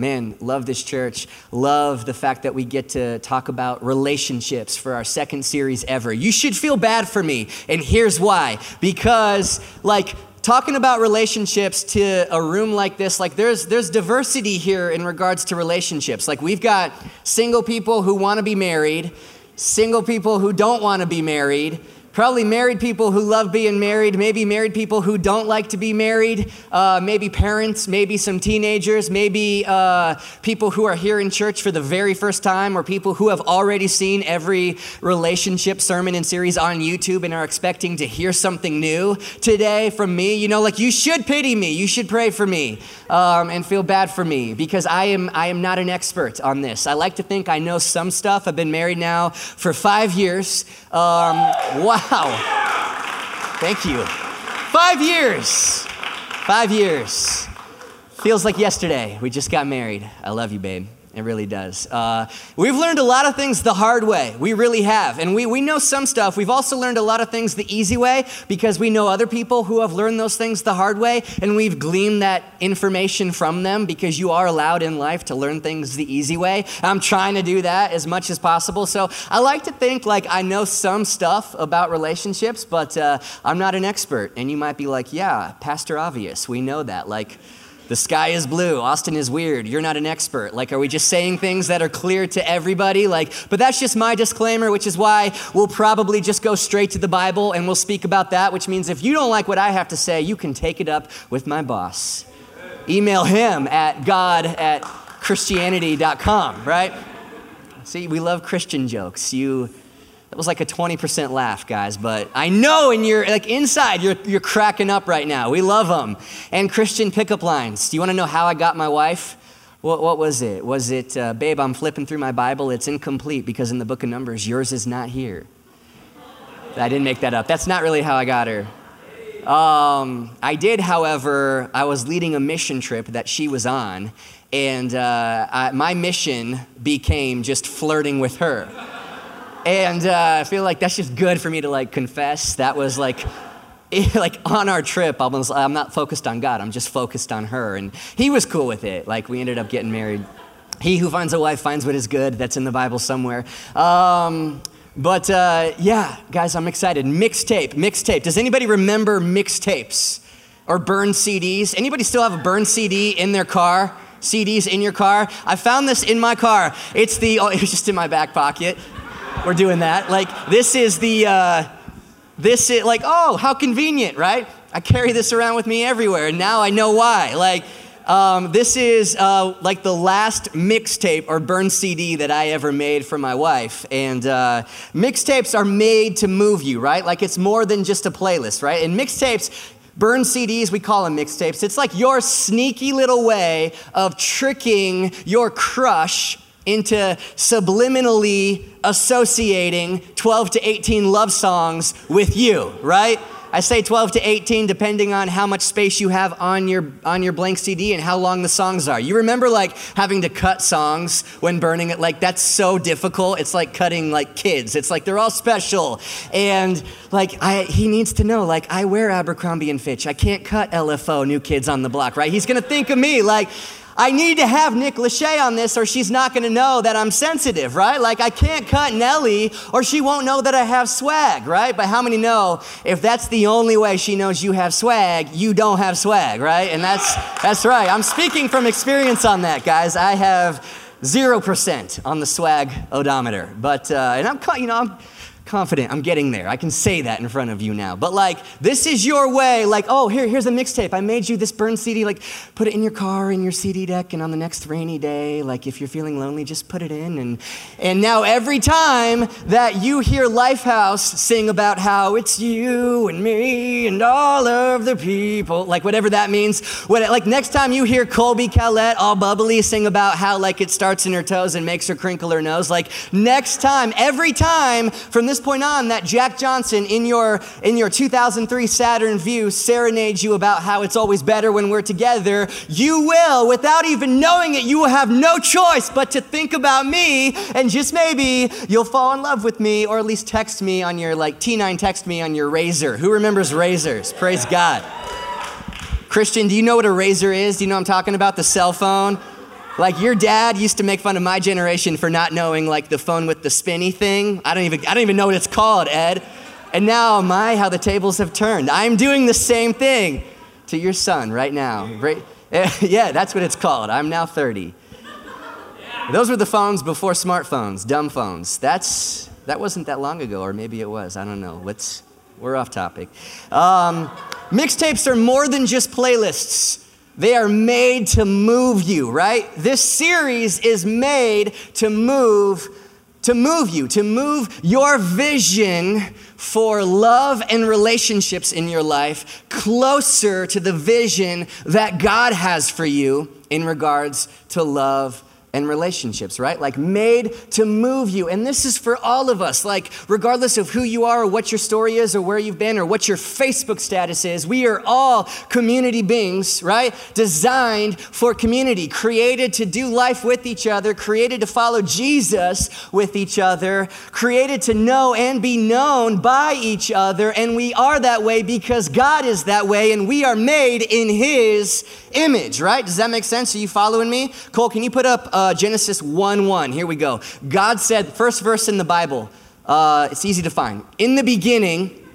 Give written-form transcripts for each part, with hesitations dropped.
Man, love this church. Love the fact that we get to talk about relationships for our second series ever. You should feel bad for me, and here's why. Because, like, talking about relationships to a room like this, like there's diversity here in regards to relationships. Like we've got single people who want to be married, single people who don't want to be married, probably married people who love being married, maybe married people who don't like to be married, maybe parents, maybe some teenagers, maybe people who are here in church for the very first time, or people who have already seen every relationship sermon and series on YouTube and are expecting to hear something new today from me. You know, like you should pity me. You should pray for me and feel bad for me because I am not an expert on this. I like to think I know some stuff. I've been married now for 5 years. Wow. Thank you. 5 years. 5 years. Feels like yesterday. We just got married. I love you, babe. It really does. We've learned a lot of things the hard way. We really have. And we know some stuff. We've also learned a lot of things the easy way because we know other people who have learned those things the hard way, and we've gleaned that information from them because you are allowed in life to learn things the easy way. I'm trying to do that as much as possible. So I like to think like I know some stuff about relationships, but I'm not an expert. And you might be like, yeah, Pastor Obvious, we know that. Like, the sky is blue, Austin is weird, you're not an expert. Like, are we just saying things that are clear to everybody? Like, but that's just my disclaimer, which is why we'll probably just go straight to the Bible and we'll speak about that, which means if you don't like what I have to say, you can take it up with my boss. Email him at god@christianity.com, right? See, we love Christian jokes. That was like a 20% laugh, guys, but I know in your, like inside, you're cracking up right now. We love them. And Christian pickup lines. Do you want to know how I got my wife? What was it? Was it, babe, I'm flipping through my Bible. It's incomplete because in the book of Numbers, yours is not here. I didn't make that up. That's not really how I got her. I did, however, I was leading a mission trip that she was on, and my mission became just flirting with her. And I feel like that's just good for me to like confess. That was like, on our trip, I'm not focused on God. I'm just focused on her. And he was cool with it. Like we ended up getting married. He who finds a wife finds what is good. That's in the Bible somewhere. Yeah, guys, I'm excited. Mixtape. Does anybody remember mixtapes or burned CDs? Anybody still have a burned CD in their car? CDs in your car? I found this in my car. It was just in my back pocket. We're doing that. Like, oh, how convenient, right? I carry this around with me everywhere, and now I know why. Like, this is, like, the last mixtape or burn CD that I ever made for my wife. And mixtapes are made to move you, right? Like, it's more than just a playlist, right? And mixtapes... Burn CDs, we call them mixtapes. It's like your sneaky little way of tricking your crush into subliminally associating 12 to 18 love songs with you, right? I say 12 to 18 depending on how much space you have on your blank CD and how long the songs are. You remember like having to cut songs when burning it? Like that's so difficult. It's like cutting like kids. It's like they're all special. And like he needs to know like I wear Abercrombie & Fitch. I can't cut LFO, New Kids on the Block, right? He's going to think of me like I need to have Nick Lachey on this or she's not going to know that I'm sensitive, right? Like I can't cut Nelly or she won't know that I have swag, right? But how many know if that's the only way she knows you have swag, you don't have swag, right? And that's right. I'm speaking from experience on that, guys. I have 0% on the swag odometer. But, and I'm confident. I'm getting there. I can say that in front of you now. But like, this is your way. Like, oh, here's a mixtape. I made you this burn CD. Like, put it in your car, in your CD deck, and on the next rainy day, like if you're feeling lonely, just put it in. And now every time that you hear Lifehouse sing about how it's you and me and all of the people, like whatever that means, like next time you hear Colby Callett all bubbly sing about how like it starts in her toes and makes her crinkle her nose, like next time, every time from this point on that Jack Johnson in your 2003 Saturn Vue serenades you about how it's always better when we're together, you will, without even knowing it, you will have no choice but to think about me, and just maybe you'll fall in love with me, or at least text me on your like T9 text me on your razor. Who remembers razors? Praise God. Christian, do you know what a razor is? Do you know what I'm talking about? The cell phone. Like your dad used to make fun of my generation for not knowing like the phone with the spinny thing. I don't even know what it's called, Ed. And now how the tables have turned. I'm doing the same thing to your son right now. Right? Yeah, that's what it's called. I'm now 30. Those were the phones before smartphones, dumb phones. That wasn't that long ago, or maybe it was. I don't know. We're off topic. Mixtapes are more than just playlists. They are made to move you, right? This series is made to move you, to move your vision for love and relationships in your life closer to the vision that God has for you in regards to love and relationships, right? Like made to move you. And this is for all of us, like regardless of who you are or what your story is or where you've been or what your Facebook status is, we are all community beings, right? Designed for community, created to do life with each other, created to follow Jesus with each other, created to know and be known by each other. And we are that way because God is that way and we are made in his image, right? Does that make sense? Are you following me? Cole, can you put up Genesis 1:1? Here we go. God said, first verse in the Bible, it's easy to find. In the beginning,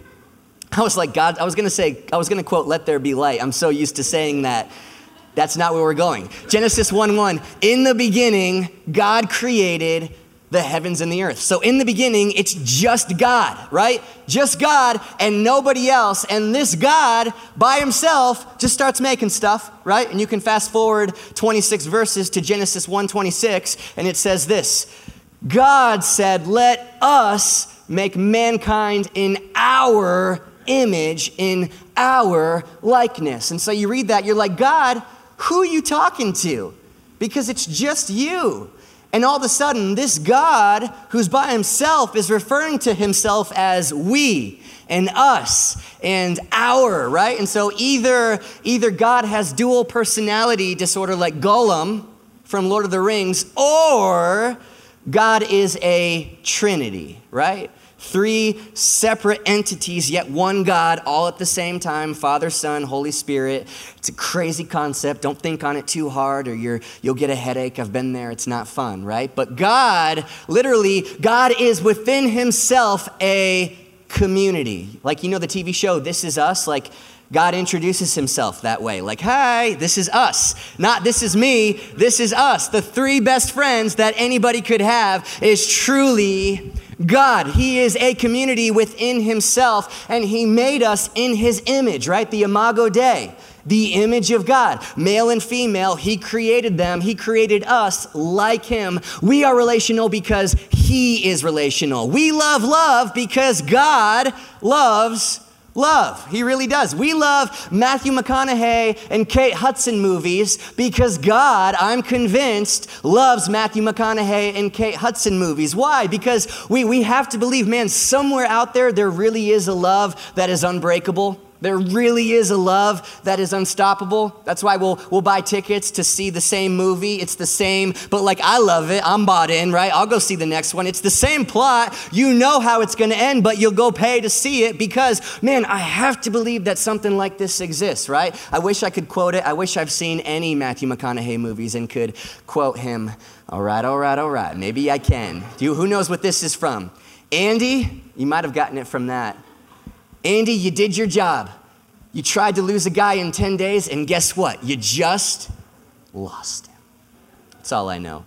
I was going to quote, let there be light. I'm so used to saying that. That's not where we're going. Genesis 1:1, in the beginning, God created the heavens and the earth. So in the beginning, it's just God, right? Just God and nobody else. And this God by himself just starts making stuff, right? And you can fast forward 26 verses to Genesis 1:26, and it says this, God said, let us make mankind in our image, in our likeness. And so you read that, you're like, God, who are you talking to? Because it's just you. And all of a sudden, this God who's by himself is referring to himself as we and us and our, right? And so either God has dual personality disorder like Gollum from Lord of the Rings, or God is a trinity, right? Three separate entities, yet one God, all at the same time, Father, Son, Holy Spirit. It's a crazy concept. Don't think on it too hard or you'll get a headache. I've been there. It's not fun, right? But God, literally, God is within himself a community. Like, you know the TV show, This Is Us? Like, God introduces himself that way. Like, hi, this is us. Not this is me, this is us. The three best friends that anybody could have is truly God. He is a community within himself, and he made us in his image, right? The Imago Dei, the image of God. Male and female, he created them. He created us like him. We are relational because he is relational. We love love because God loves love. He really does. We love Matthew McConaughey and Kate Hudson movies because God, I'm convinced, loves Matthew McConaughey and Kate Hudson movies. Why? Because we have to believe, man, somewhere out there really is a love that is unbreakable. There really is a love that is unstoppable. That's why we'll buy tickets to see the same movie. It's the same, but like I love it. I'm bought in, right? I'll go see the next one. It's the same plot. You know how it's going to end, but you'll go pay to see it because, man, I have to believe that something like this exists, right? I wish I could quote it. I wish I've seen any Matthew McConaughey movies and could quote him. All right. Maybe I can. Who knows what this is from? Andy, you might have gotten it from that. Andy, you did your job. You tried to lose a guy in 10 days, and guess what? You just lost him. That's all I know.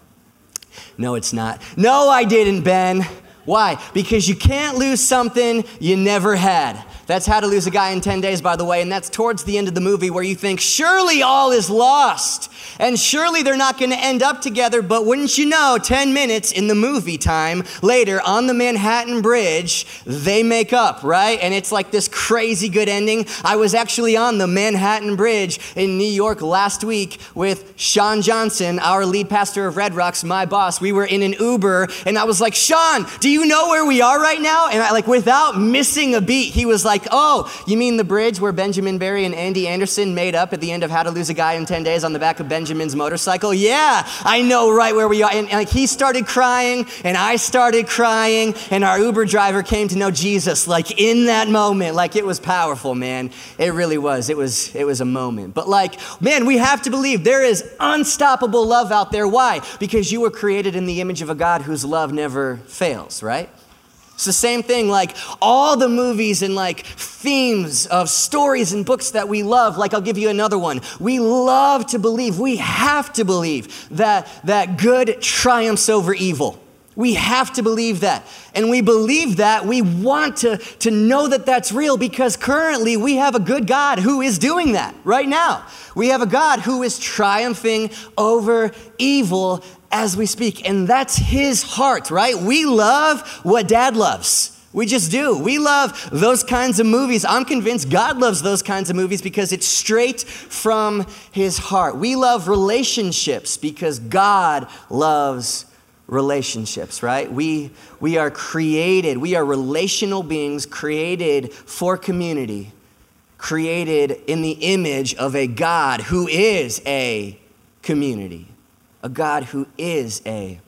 No, it's not. No, I didn't, Ben. Why? Because you can't lose something you never had. That's How to Lose a Guy in 10 Days, by the way, and that's towards the end of the movie where you think, surely all is lost, and surely they're not going to end up together, but wouldn't you know, 10 minutes in the movie time later on the Manhattan Bridge, they make up, right? And it's like this crazy good ending. I was actually on the Manhattan Bridge in New York last week with Sean Johnson, our lead pastor of Red Rocks, my boss. We were in an Uber, and I was like, Sean, do you know where we are right now? And I, like, without missing a beat, he was like, like, oh, you mean the bridge where Benjamin Barry and Andy Anderson made up at the end of How to Lose a Guy in 10 Days on the back of Benjamin's motorcycle? Yeah, I know right where we are. And like, he started crying, and I started crying, and our Uber driver came to know Jesus, like, in that moment. Like, it was powerful, man. It really was. It was a moment. But like, man, we have to believe there is unstoppable love out there. Why? Because you were created in the image of a God whose love never fails, right? It's the same thing, like all the movies and like themes of stories and books that we love. Like, I'll give you another one. We love to believe, we have to believe that good triumphs over evil. We have to believe that. And we believe that. We want to know that that's real, because currently we have a good God who is doing that right now. We have a God who is triumphing over evil as we speak. And that's his heart, right? We love what dad loves. We just do. We love those kinds of movies. I'm convinced God loves those kinds of movies because it's straight from his heart. We love relationships because God loves relationships, right? We are created. We are relational beings created for community, created in the image of a God who is a community. A God who is a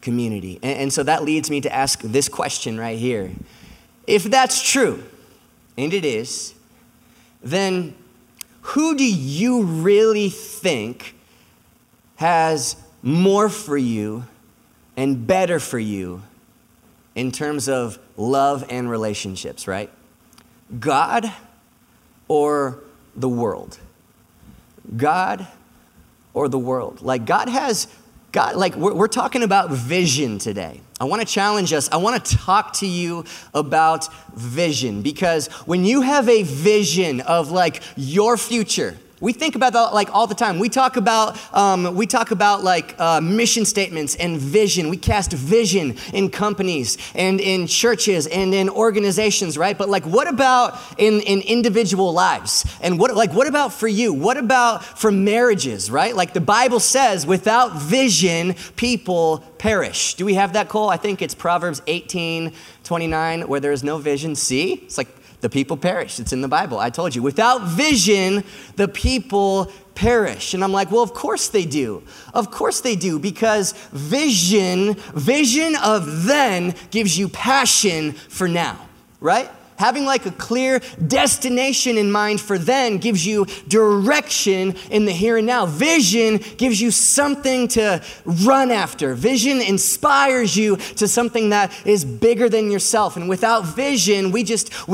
community. And so that leads me to ask this question right here. If that's true, and it is, then who do you really think has more for you and better for you in terms of love and relationships, right? God or the world? God or the world? Like, we're talking about vision today. I want to challenge us. I want to talk to you about vision, because when you have a vision of like your future, we think about that like all the time. We talk about mission statements and vision. We cast vision in companies and in churches and in organizations, right? But like, what about in individual lives? And what about for you? What about for marriages, right? Like, the Bible says, without vision, people perish. Do we have that, Cole? I think it's Proverbs 18:29, where there is no vision. See, it's like, the people perish. It's in the Bible. I told you. Without vision, the people perish. And I'm like, well, of course they do. Of course they do, because vision of then gives you passion for now, right? Having like a clear destination in mind for then gives you direction in the here and now. Vision gives you something to run after. Vision inspires you to something that is bigger than yourself. And without vision, we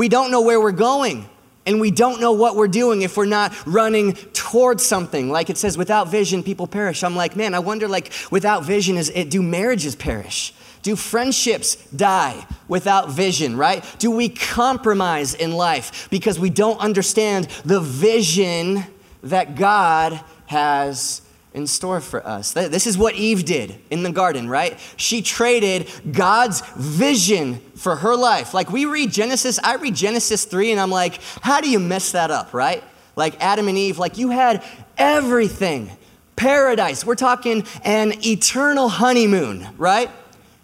don't know where we're going. And we don't know what we're doing if we're not running towards something. Like it says, without vision, people perish. I'm like, man, I wonder, like, without vision, do marriages perish? Do friendships die without vision, right? Do we compromise in life because we don't understand the vision that God has in store for us? This is what Eve did in the garden, right? She traded God's vision for her life. Like, we read Genesis, I read Genesis 3, and I'm like, how do you mess that up, right? Like, Adam and Eve, like, you had everything. Paradise, we're talking an eternal honeymoon, right?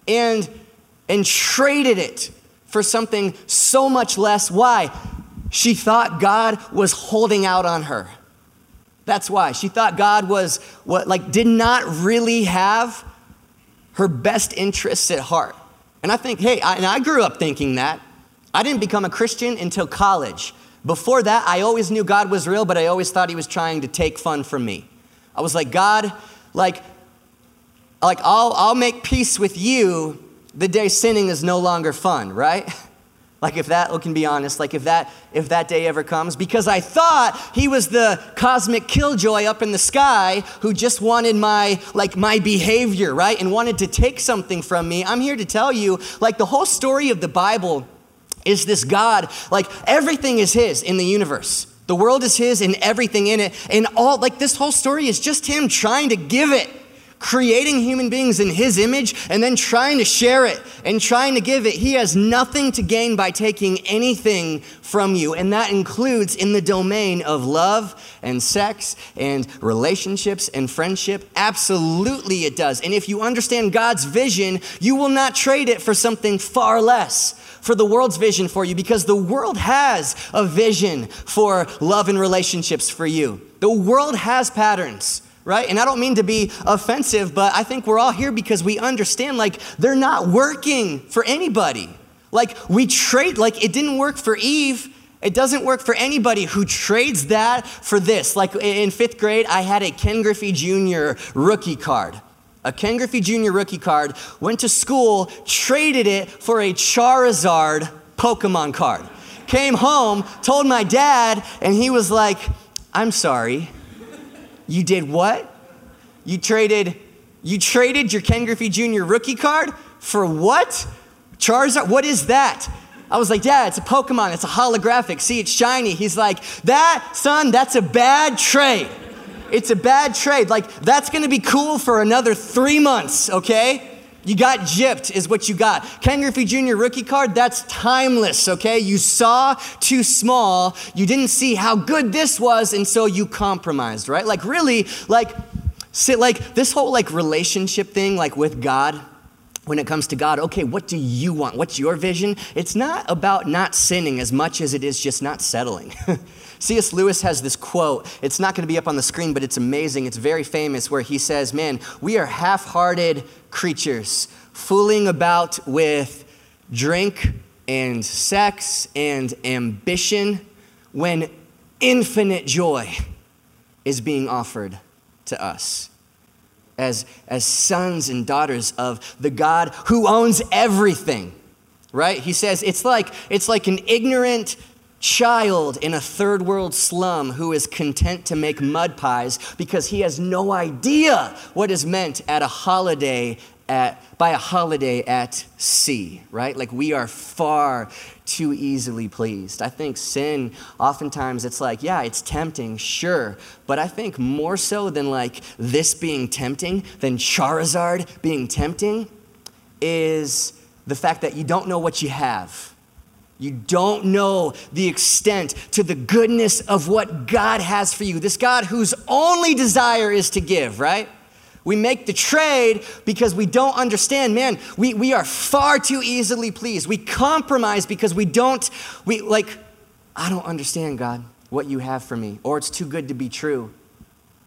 And traded it for something so much less. Why? She thought God was holding out on her. That's why. She thought God did not really have her best interests at heart. And I think, hey, I grew up thinking that. I didn't become a Christian until college. Before that, I always knew God was real, but I always thought he was trying to take fun from me. I was like, God, like I'll make peace with you the day sinning is no longer fun, right? Like, if that, we can be honest, like if that day ever comes, because I thought he was the cosmic killjoy up in the sky who just wanted my behavior, right? And wanted to take something from me. I'm here to tell you, like, the whole story of the Bible is this God, like, everything is his in the universe. The world is his and everything in it. And all, like, this whole story is just him trying to give it. creating human beings in his image and then trying to share it and trying to give it. He has nothing to gain by taking anything from you. And that includes in the domain of love and sex and relationships and friendship. Absolutely it does. And if you understand God's vision, you will not trade it for something far less, for the world's vision for you, because the world has a vision for love and relationships for you. The world has patterns, right? And I don't mean to be offensive, but I think we're all here because we understand, like, they're not working for anybody. Like, we trade, like, it didn't work for Eve. It doesn't work for anybody who trades that for this. Like, in fifth grade, I had a Ken Griffey Jr. rookie card. A Ken Griffey Jr. rookie card, went to school, traded it for a Charizard Pokemon card. Came home, told my dad, and he was like, "I'm sorry, you did what? You traded your Ken Griffey Jr. rookie card for what? Charizard? What is that?" I was like, "Dad, it's a Pokemon, it's a holographic, see, it's shiny." He's like, "That, son, that's a bad trade. It's a bad trade. Like, that's going to be cool for another 3 months, okay? You got gypped is what you got. Ken Griffey Jr. rookie card, that's timeless, okay? You saw too small. You didn't see how good this was, and so you compromised, right?" Like, really, like, sit, like, this whole, like, relationship thing, like, with God, when it comes to God, okay, what do you want? What's your vision? It's not about not sinning as much as it is just not settling. C.S. Lewis has this quote. It's not going to be up on the screen, but it's amazing. It's very famous, where he says, "Man, we are half-hearted creatures fooling about with drink and sex and ambition when infinite joy is being offered to us." As sons and daughters of the God who owns everything, right? He says it's like an ignorant child in a third world slum who is content to make mud pies because he has no idea what is meant by a holiday at sea, right? Like, we are far too easily pleased. I think sin, oftentimes it's like, yeah, it's tempting, sure. But I think more so than like this being tempting, than Charizard being tempting, is the fact that you don't know what you have. You don't know the extent to the goodness of what God has for you. This God whose only desire is to give, right? We make the trade because we don't understand, man, we are far too easily pleased. We compromise because I don't understand, God, what you have for me, or it's too good to be true,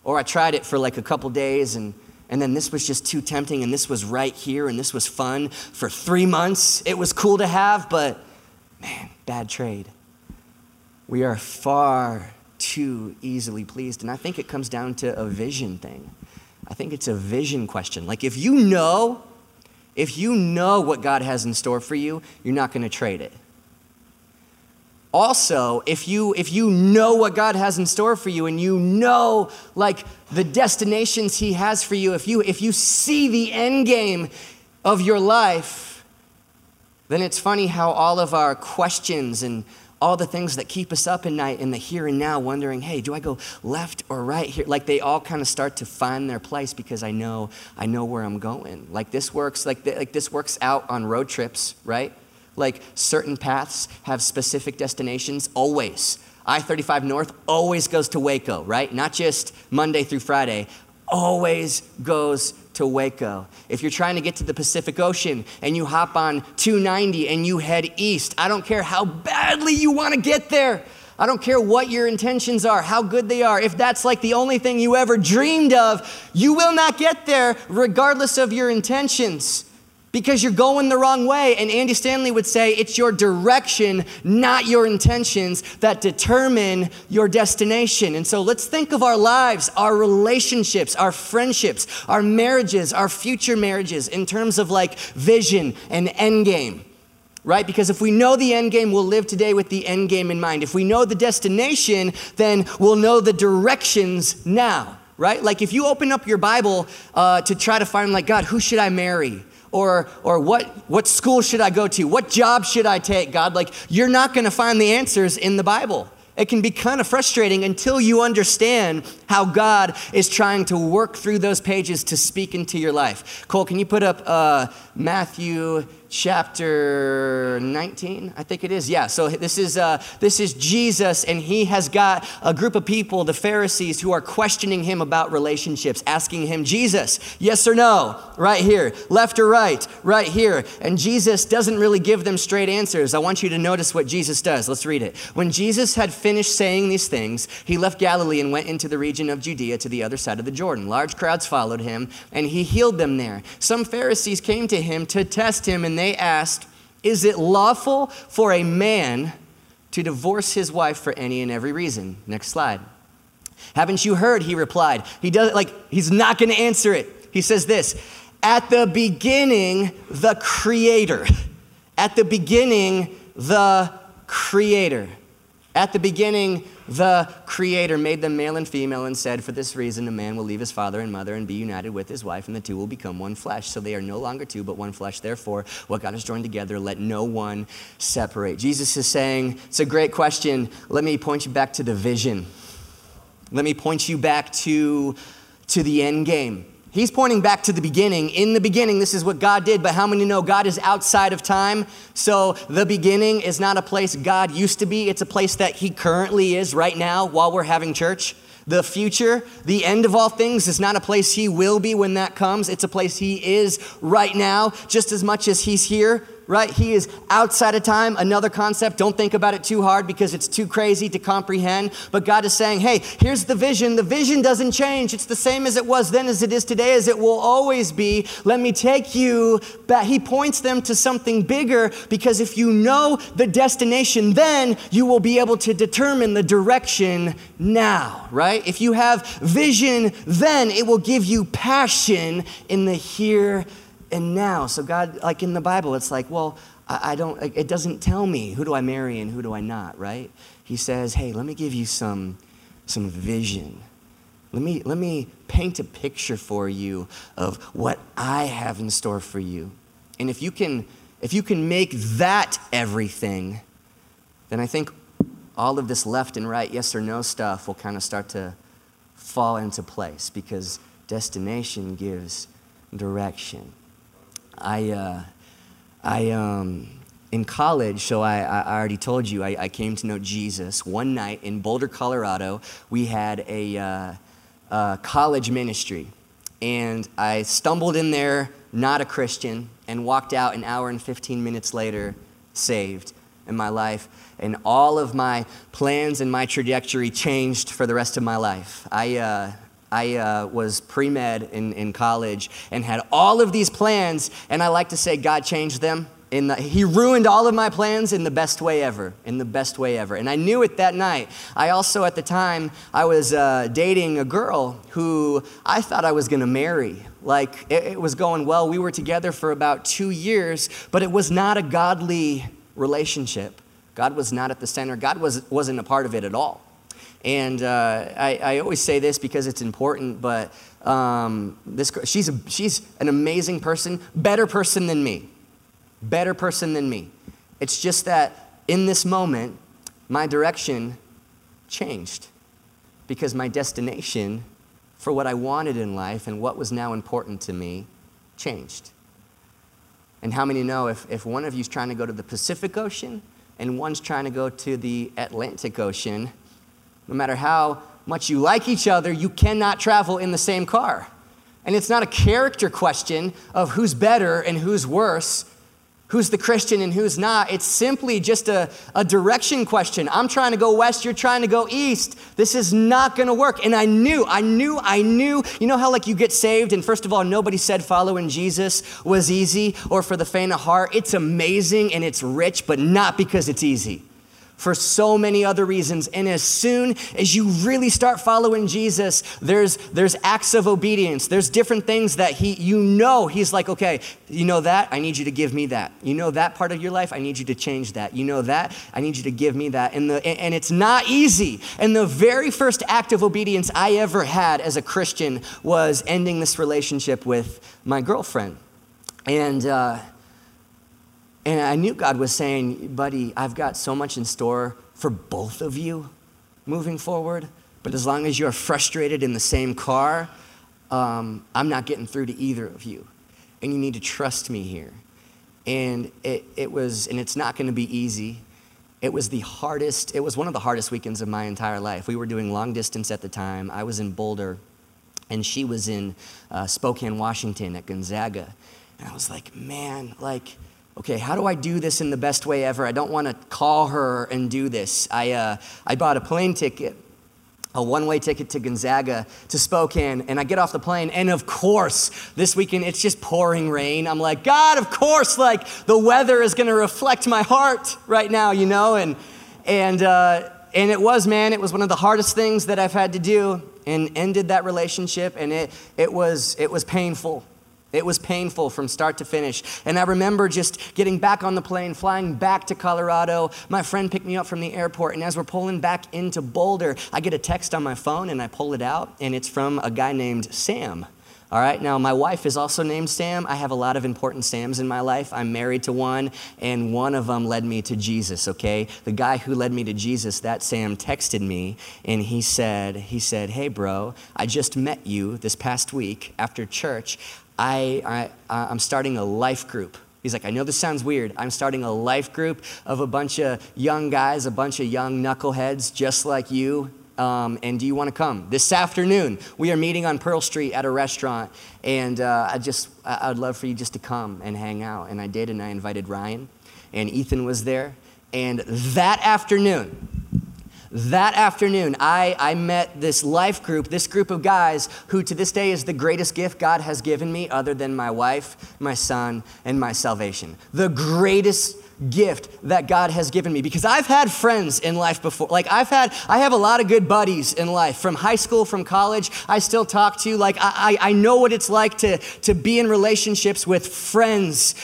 or I tried it for like a couple days and then this was just too tempting, and this was right here, and this was fun for 3 months. It was cool to have, but man, bad trade. We are far too easily pleased, and I think it comes down to a vision thing. I think it's a vision question. Like, if you know what God has in store for you, you're not going to trade it. Also, if you know what God has in store for you, and you know, like, the destinations he has for you, if you see the end game of your life, then it's funny how all of our questions and all the things that keep us up at night in the here and now, wondering, hey, do I go left or right here? Like, they all kind of start to find their place because I know where I'm going. Like, this works out on road trips, right? Like, certain paths have specific destinations always. I-35 North always goes to Waco, right? Not just Monday through Friday, always goes to Waco. If you're trying to get to the Pacific Ocean and you hop on 290 and you head east, I don't care how badly you want to get there. I don't care what your intentions are, how good they are. If that's like the only thing you ever dreamed of, you will not get there regardless of your intentions, because you're going the wrong way. And Andy Stanley would say it's your direction, not your intentions, that determine your destination. And so let's think of our lives, our relationships, our friendships, our marriages, our future marriages in terms of like vision and end game, right? Because if we know the end game, we'll live today with the end game in mind. If we know the destination, then we'll know the directions now, right? Like, if you open up your Bible to try to find, like, God, who should I marry? Or what school should I go to? What job should I take, God? Like, you're not going to find the answers in the Bible. It can be kind of frustrating until you understand how God is trying to work through those pages to speak into your life. Cole, can you put up Matthew chapter 19? I think it is. Yeah. So this is Jesus, and he has got a group of people, the Pharisees, who are questioning him about relationships, asking him, Jesus, yes or no, right here, left or right here. And Jesus doesn't really give them straight answers. I want you to notice what Jesus does. Let's read it. When Jesus had finished saying these things, he left Galilee and went into the region of Judea to the other side of the Jordan. Large crowds followed him, and he healed them there. Some Pharisees came to him to test him, and they asked, is it lawful for a man to divorce his wife for any and every reason? Next slide. Haven't you heard, he replied. He does, like, he's not going to answer it. He says this, at the beginning, the Creator. At the beginning, the Creator. At the beginning, the Creator made them male and female and said, for this reason, a man will leave his father and mother and be united with his wife, and the two will become one flesh. So they are no longer two, but one flesh. Therefore, what God has joined together, let no one separate. Jesus is saying, it's a great question. Let me point you back to the vision. Let me point you back to the end game. He's pointing back to the beginning. In the beginning, this is what God did, but how many know God is outside of time? So the beginning is not a place God used to be. It's a place that he currently is right now while we're having church. The future, the end of all things, is not a place he will be when that comes. It's a place he is right now, just as much as he's here, right? He is outside of time. Another concept, don't think about it too hard because it's too crazy to comprehend. But God is saying, hey, here's the vision. The vision doesn't change. It's the same as it was then, as it is today, as it will always be. Let me take you back. He points them to something bigger, because if you know the destination then, you will be able to determine the direction now, right? If you have vision then, it will give you passion in the here and now. So God, like in the Bible, it's like, well, I don't, it doesn't tell me who do I marry and who do I not, right? He says, hey, let me give you some vision. Let me paint a picture for you of what I have in store for you. And if you can make that everything, then I think all of this left and right, yes or no stuff will kind of start to fall into place, because destination gives direction. In college, so I already told you, I came to know Jesus one night in Boulder, Colorado. We had a college ministry, and I stumbled in there, not a Christian, and walked out an hour and 15 minutes later, saved in my life, and all of my plans and my trajectory changed for the rest of my life. I was pre-med in college and had all of these plans, and I like to say God changed them. He ruined all of my plans in the best way ever, And I knew it that night. I also, at the time, I was dating a girl who I thought I was going to marry. Like, it was going well. We were together for about 2 years, but it was not a godly relationship. God was not at the center. God wasn't a part of it at all. And I always say this because it's important, but she's an amazing person, better person than me. It's just that in this moment, my direction changed, because my destination for what I wanted in life and what was now important to me changed. And how many know if one of you's trying to go to the Pacific Ocean and one's trying to go to the Atlantic Ocean, no matter how much you like each other, you cannot travel in the same car. And it's not a character question of who's better and who's worse, who's the Christian and who's not. It's simply just a direction question. I'm trying to go west, you're trying to go east. This is not gonna work. And I knew. You know how like you get saved and first of all, nobody said following Jesus was easy or for the faint of heart. It's amazing and it's rich, but not because it's easy, for so many other reasons. And as soon as you really start following Jesus, there's acts of obedience. There's different things that he's like, okay, you know that? I need you to give me that. You know that part of your life? I need you to change that. You know that? I need you to give me that. And it's not easy. And the very first act of obedience I ever had as a Christian was ending this relationship with my girlfriend. And I knew God was saying, buddy, I've got so much in store for both of you. moving forward, but as long as you're frustrated in the same car, I'm not getting through to either of you. And you need to trust me here. And it's not gonna be easy. It was the hardest, it was one of the hardest weekends of my entire life. We were doing long distance at the time. I was in Boulder, and she was in Spokane, Washington at Gonzaga. And I was like, man, like, okay, how do I do this in the best way ever? I don't wanna call her and do this. I bought a plane ticket, a one-way ticket to Gonzaga, to Spokane, and I get off the plane, and of course, this weekend, it's just pouring rain. I'm like, God, of course, like, the weather is gonna reflect my heart right now, you know? And it was, man, it was one of the hardest things that I've had to do, and ended that relationship, and it was painful. It was painful from start to finish. And I remember just getting back on the plane, flying back to Colorado. My friend picked me up from the airport, and as we're pulling back into Boulder, I get a text on my phone, and I pull it out, and it's from a guy named Sam. All right, now my wife is also named Sam. I have a lot of important Sams in my life. I'm married to one, and one of them led me to Jesus, okay? The guy who led me to Jesus, that Sam, texted me, and he said, hey, bro, I just met you this past week after church. I'm starting a life group. He's like, I know this sounds weird. I'm starting a life group of a bunch of young guys, a bunch of young knuckleheads just like you. And do you want to come? This afternoon, we are meeting on Pearl Street at a restaurant. And I would love for you just to come and hang out. And I did, and I invited Ryan. And Ethan was there. And that afternoon, I met this life group, this group of guys who to this day is the greatest gift God has given me other than my wife, my son, and my salvation. The greatest gift that God has given me, because I've had friends in life before. Like I have a lot of good buddies in life from high school, from college. I still talk to, like, I know what it's like to be in relationships with friends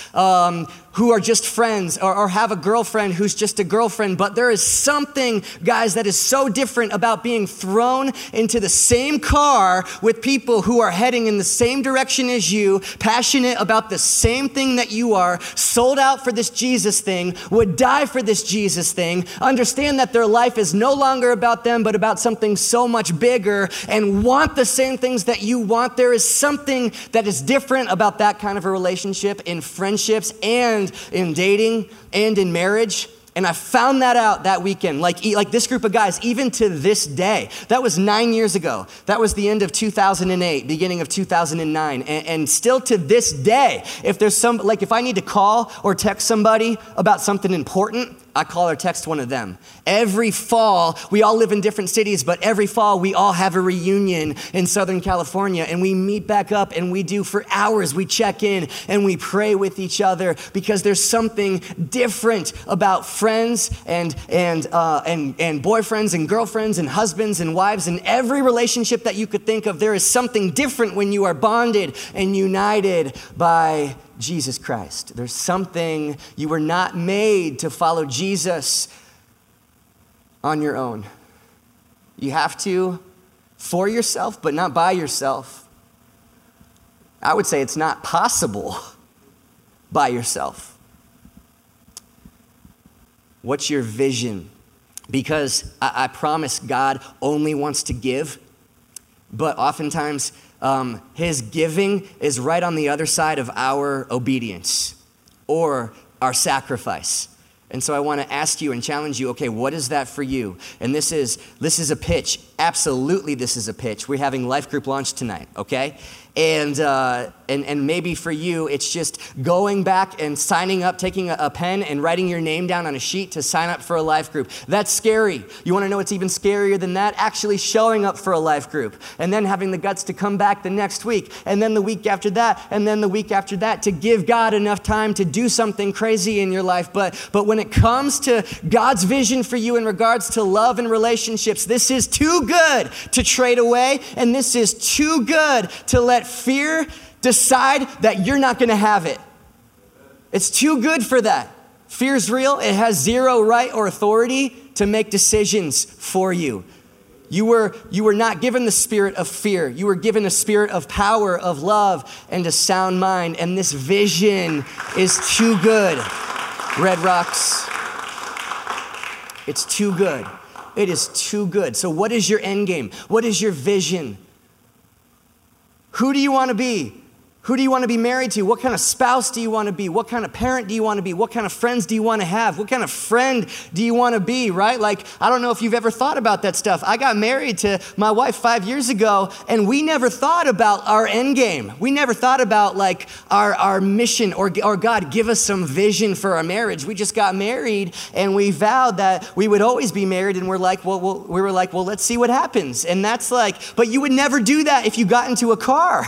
who are just friends, or have a girlfriend who's just a girlfriend. But there is something, guys, that is so different about being thrown into the same car with people who are heading in the same direction as you, passionate about the same thing that you are, sold out for this Jesus thing, would die for this Jesus thing, understand that their life is no longer about them, but about something so much bigger, and want the same things that you want. There is something that is different about that kind of a relationship in friendships and in dating and in marriage. And I found that out that weekend. Like this group of guys, even to this day, that was 9 years ago. That was the end of 2008, beginning of 2009. And still to this day, if there's some, like if I need to call or text somebody about something important, I call or text one of them. Every fall, we all live in different cities, but every fall we all have a reunion in Southern California, and we meet back up, and we do for hours. We check in and we pray with each other, because there's something different about friends and boyfriends and girlfriends and husbands and wives and every relationship that you could think of. There is something different when you are bonded and united by Jesus Christ. There's something. You were not made to follow Jesus on your own. You have to for yourself, but not by yourself. I would say it's not possible by yourself. What's your vision? Because I promise God only wants to give, but oftentimes his giving is right on the other side of our obedience or our sacrifice. And so I want to ask you and challenge you, okay, what is that for you? And this is a pitch. Absolutely, this is a pitch. We're having life group launch tonight, okay? And maybe for you, it's just going back and signing up, taking a pen and writing your name down on a sheet to sign up for a life group. That's scary. You want to know what's even scarier than that? Actually showing up for a life group, and then having the guts to come back the next week, and then the week after that, and then the week after that, to give God enough time to do something crazy in your life. But when it comes to God's vision for you in regards to love and relationships, this is too good to trade away, and this is too good to let fear decide that you're not going to have it. It's too good for that. Fear's real. It has zero right or authority to make decisions for you. You were not given the spirit of fear. You were given a spirit of power, of love, and a sound mind. And this vision is too good, Red Rocks. It's too good. It is too good. So what is your end game? What is your vision? Who do you want to be? Who do you want to be married to? What kind of spouse do you want to be? What kind of parent do you want to be? What kind of friends do you want to have? What kind of friend do you want to be, right? Like, I don't know if you've ever thought about that stuff. I got married to my wife 5 years ago, and we never thought about our end game. We never thought about, like, our mission or God, give us some vision for our marriage. We just got married, and we vowed that we would always be married, and we were like, well, let's see what happens. And that's like, but you would never do that if you got into a car.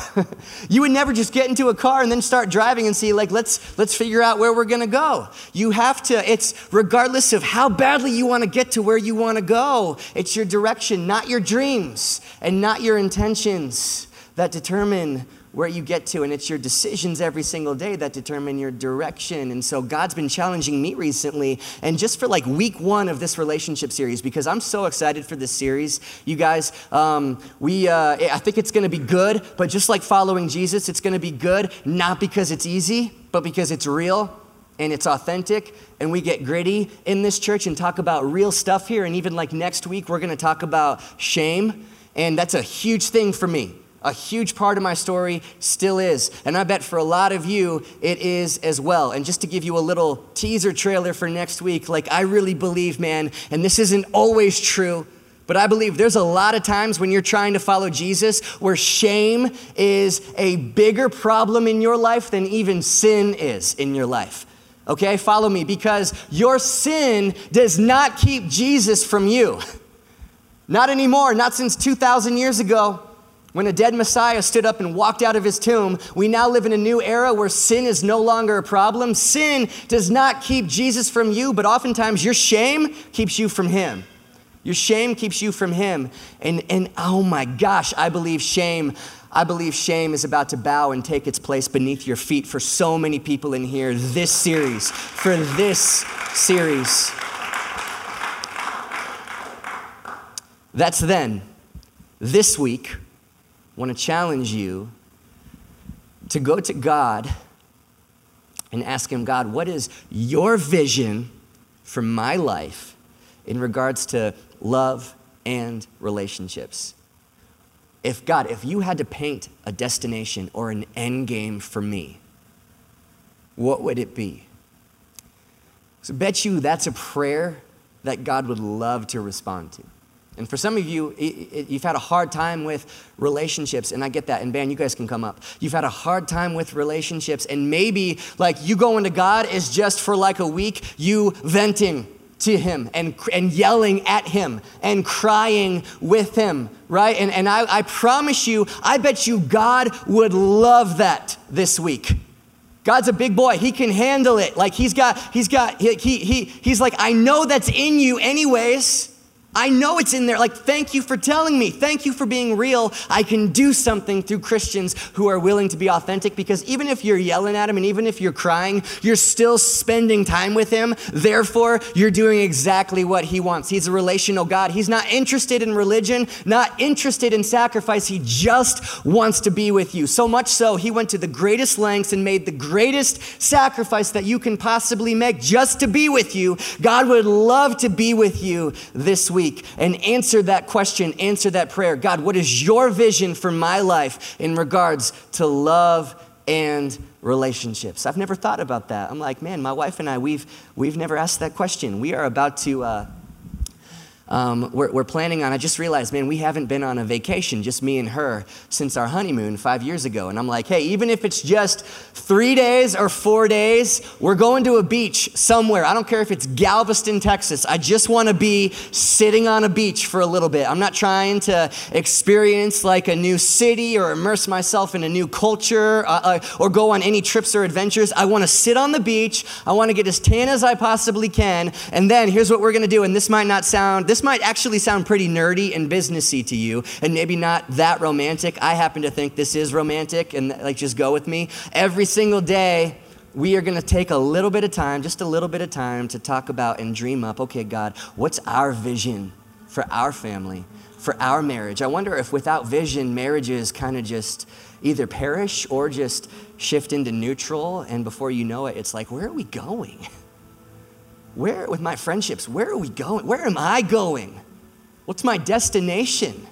You would never just get into a car and then start driving and see, like, let's figure out where we're gonna go. You have to, it's regardless of how badly you want to get to where you want to go, it's your direction, not your dreams and not your intentions that determine where you get to, and it's your decisions every single day that determine your direction. And so God's been challenging me recently, and just for like week one of this relationship series, because I'm so excited for this series, you guys. I think it's going to be good, but just like following Jesus, it's going to be good, not because it's easy, but because it's real and it's authentic. And we get gritty in this church and talk about real stuff here. And even like next week, we're going to talk about shame, and that's a huge thing for me. A huge part of my story still is. And I bet for a lot of you, it is as well. And just to give you a little teaser trailer for next week, like I really believe, man, and this isn't always true, but I believe there's a lot of times when you're trying to follow Jesus where shame is a bigger problem in your life than even sin is in your life. Okay, follow me, because your sin does not keep Jesus from you. Not anymore, not since 2,000 years ago. When a dead Messiah stood up and walked out of his tomb, we now live in a new era where sin is no longer a problem. Sin does not keep Jesus from you, but oftentimes your shame keeps you from him. Your shame keeps you from him. And oh my gosh, I believe shame is about to bow and take its place beneath your feet for so many people in here for this series. That's then. This week, I want to challenge you to go to God and ask him, God, what is your vision for my life in regards to love and relationships? If you had to paint a destination or an end game for me, what would it be? So I bet you that's a prayer that God would love to respond to. And for some of you, you've had a hard time with relationships, and I get that. And man, you guys can come up. You've had a hard time with relationships, and maybe like you going to God is just for like a week, you venting to him and yelling at him and crying with him, right? And I promise you, I bet you God would love that this week. God's a big boy. He can handle it. Like he's like, I know that's in you anyways. I know it's in there. Like, thank you for telling me. Thank you for being real. I can do something through Christians who are willing to be authentic, because even if you're yelling at him and even if you're crying, you're still spending time with him. Therefore, you're doing exactly what he wants. He's a relational God. He's not interested in religion, not interested in sacrifice. He just wants to be with you. So much so, he went to the greatest lengths and made the greatest sacrifice that you can possibly make just to be with you. God would love to be with you this week. And answer that question, answer that prayer. God, what is your vision for my life in regards to love and relationships? I've never thought about that. I'm like, man, my wife and I, we've never asked that question. We are about to, we're planning on, I just realized, man, we haven't been on a vacation, just me and her, since our honeymoon 5 years ago. And I'm like, hey, even if it's just 3 days or 4 days, we're going to a beach somewhere. I don't care if it's Galveston, Texas. I just want to be sitting on a beach for a little bit. I'm not trying to experience like a new city or immerse myself in a new culture or go on any trips or adventures. I want to sit on the beach. I want to get as tan as I possibly can. And then here's what we're going to do. And this might actually sound pretty nerdy and businessy to you, and maybe not that romantic. I happen to think this is romantic, and like, just go with me. Every single day, we are going to take a little bit of time, just a little bit of time, to talk about and dream up, okay, God, what's our vision for our family, for our marriage? I wonder if without vision, marriages kind of just either perish or just shift into neutral, and before you know it, it's like, where are we going? Where, with my friendships, where are we going? Where am I going? What's my destination?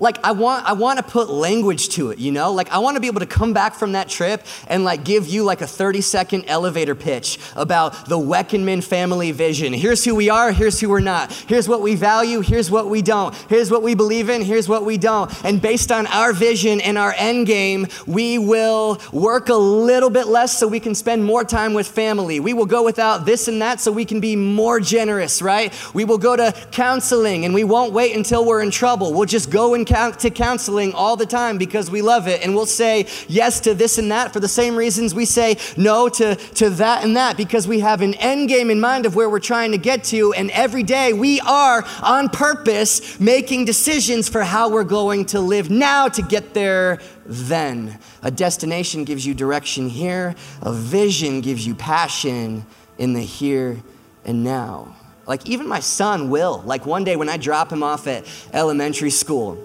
Like, I want to put language to it, you know? Like, I want to be able to come back from that trip and, like, give you, like, a 30-second elevator pitch about the Weckenman family vision. Here's who we are. Here's who we're not. Here's what we value. Here's what we don't. Here's what we believe in. Here's what we don't. And based on our vision and our end game, we will work a little bit less so we can spend more time with family. We will go without this and that so we can be more generous, right? We will go to counseling, and we won't wait until we're in trouble. We'll just go and to counseling all the time because we love it, and we'll say yes to this and that for the same reasons we say no to that and that, because we have an end game in mind of where we're trying to get to, and every day we are on purpose making decisions for how we're going to live now to get there then. A destination gives you direction here. A vision gives you passion in the here and now. Like, even my son, Will, like, one day when I drop him off at elementary school,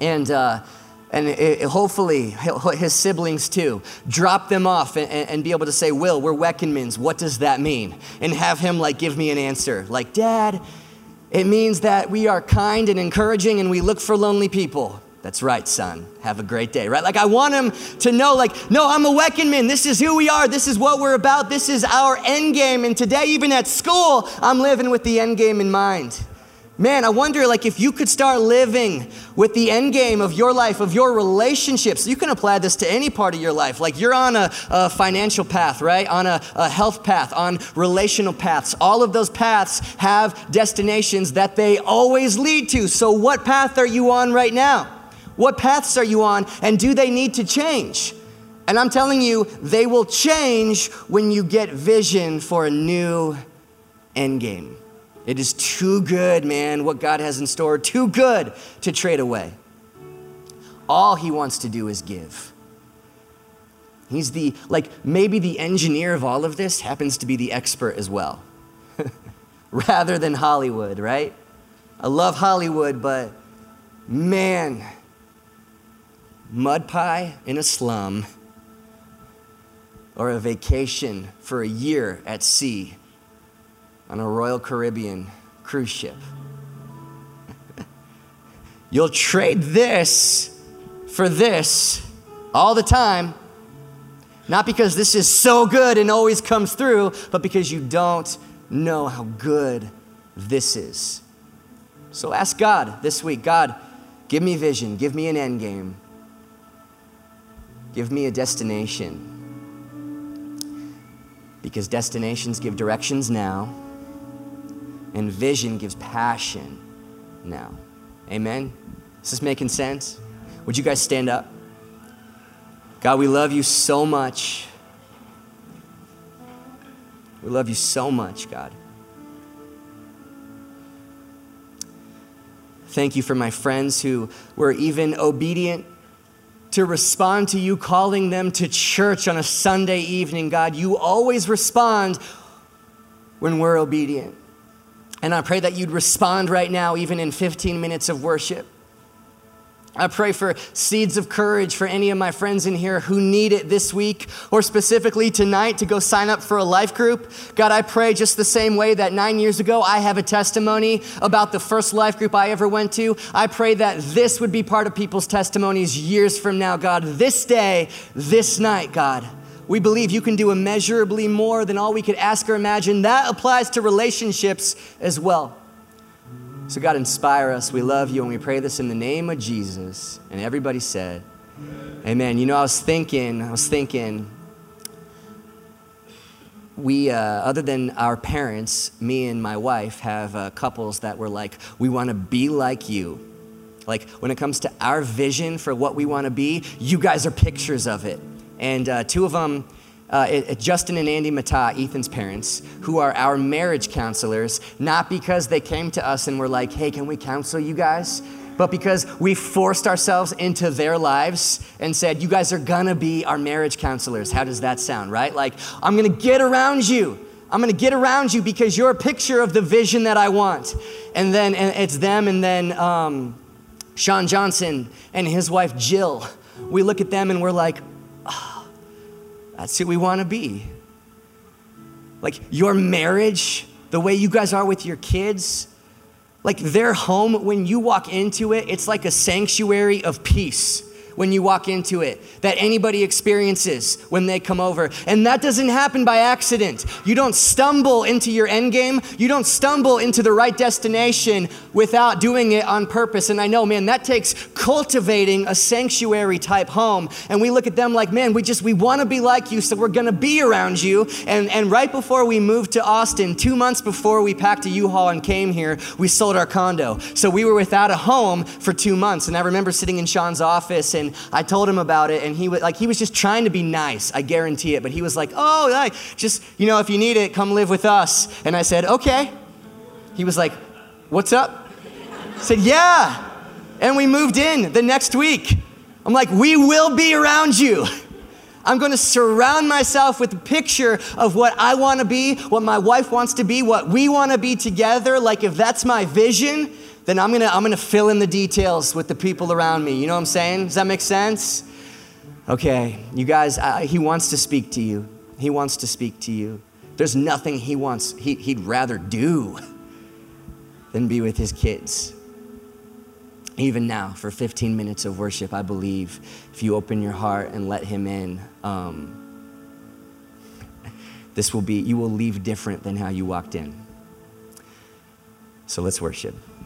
and hopefully his siblings too, drop them off and be able to say, Will, we're Weckenmans. What does that mean? And have him, like, give me an answer. Like, Dad, it means that we are kind and encouraging and we look for lonely people. That's right, son. Have a great day, right? Like, I want him to know, like, no, I'm a Weckenman. This is who we are. This is what we're about. This is our end game. And today, even at school, I'm living with the end game in mind. Man, I wonder, like, if you could start living with the end game of your life, of your relationships. You can apply this to any part of your life. Like, you're on a financial path, right? On a health path, on relational paths. All of those paths have destinations that they always lead to. So what path are you on right now? What paths are you on, and do they need to change? And I'm telling you, they will change when you get vision for a new end game. It is too good, man, what God has in store, too good to trade away. All he wants to do is give. He's the, like, maybe the engineer of all of this happens to be the expert as well, rather than Hollywood, right? I love Hollywood, but man, mud pie in a slum or a vacation for a year at sea on a Royal Caribbean cruise ship. You'll trade this for this all the time, not because this is so good and always comes through, but because you don't know how good this is. So ask God this week, God, give me vision, give me an end game. Give me a destination, because destinations give directions now, and vision gives passion now. Amen? Is this making sense? Would you guys stand up? God, we love you so much. We love you so much, God. Thank you for my friends who were even obedient to respond to you calling them to church on a Sunday evening, God. You always respond when we're obedient. And I pray that you'd respond right now, even in 15 minutes of worship. I pray for seeds of courage for any of my friends in here who need it this week or specifically tonight to go sign up for a life group. God, I pray just the same way that 9 years ago I have a testimony about the first life group I ever went to. I pray that this would be part of people's testimonies years from now, God. This day, this night, God. We believe you can do immeasurably more than all we could ask or imagine. That applies to relationships as well. So God, inspire us. We love you, and we pray this in the name of Jesus. And everybody said, amen. Amen. You know, I was thinking, we, other than our parents, me and my wife have couples that were like, we want to be like you. Like, when it comes to our vision for what we want to be, you guys are pictures of it. And two of them, Justin and Andy Mata, Ethan's parents, who are our marriage counselors, not because they came to us and were like, hey, can we counsel you guys? But because we forced ourselves into their lives and said, you guys are gonna be our marriage counselors. How does that sound, right? Like, I'm gonna get around you. I'm gonna get around you because you're a picture of the vision that I want. And then it's them, and then Sean Johnson and his wife, Jill. We look at them and we're like, that's who we want to be. Like, your marriage the way you guys are with your kids, like their home, when you walk into it, it's like a sanctuary of peace when you walk into it that anybody experiences when they come over. And that doesn't happen by accident. You don't stumble into your end game. You don't stumble into the right destination without doing it on purpose. And I know, man, that takes cultivating a sanctuary type home. And we look at them like, man, we want to be like you, so we're going to be around you. And right before we moved to Austin, 2 months before we packed a U-Haul and came here, we sold our condo. So we were without a home for 2 months. And I remember sitting in Sean's office, and I told him about it, and he was just trying to be nice, I guarantee it, but he was like, oh, just, if you need it, come live with us. And I said, okay. He was like, what's up? I said, yeah. And we moved in the next week. I'm like, we will be around you. I'm going to surround myself with a picture of what I want to be, what my wife wants to be, what we want to be together. Like, if that's my vision, then I'm gonna fill in the details with the people around me. You know what I'm saying? Does that make sense? Okay, you guys, he wants to speak to you. He wants to speak to you. There's nothing he'd rather do than be with his kids. Even now, for 15 minutes of worship, I believe, if you open your heart and let him in, you will leave different than how you walked in. So let's worship.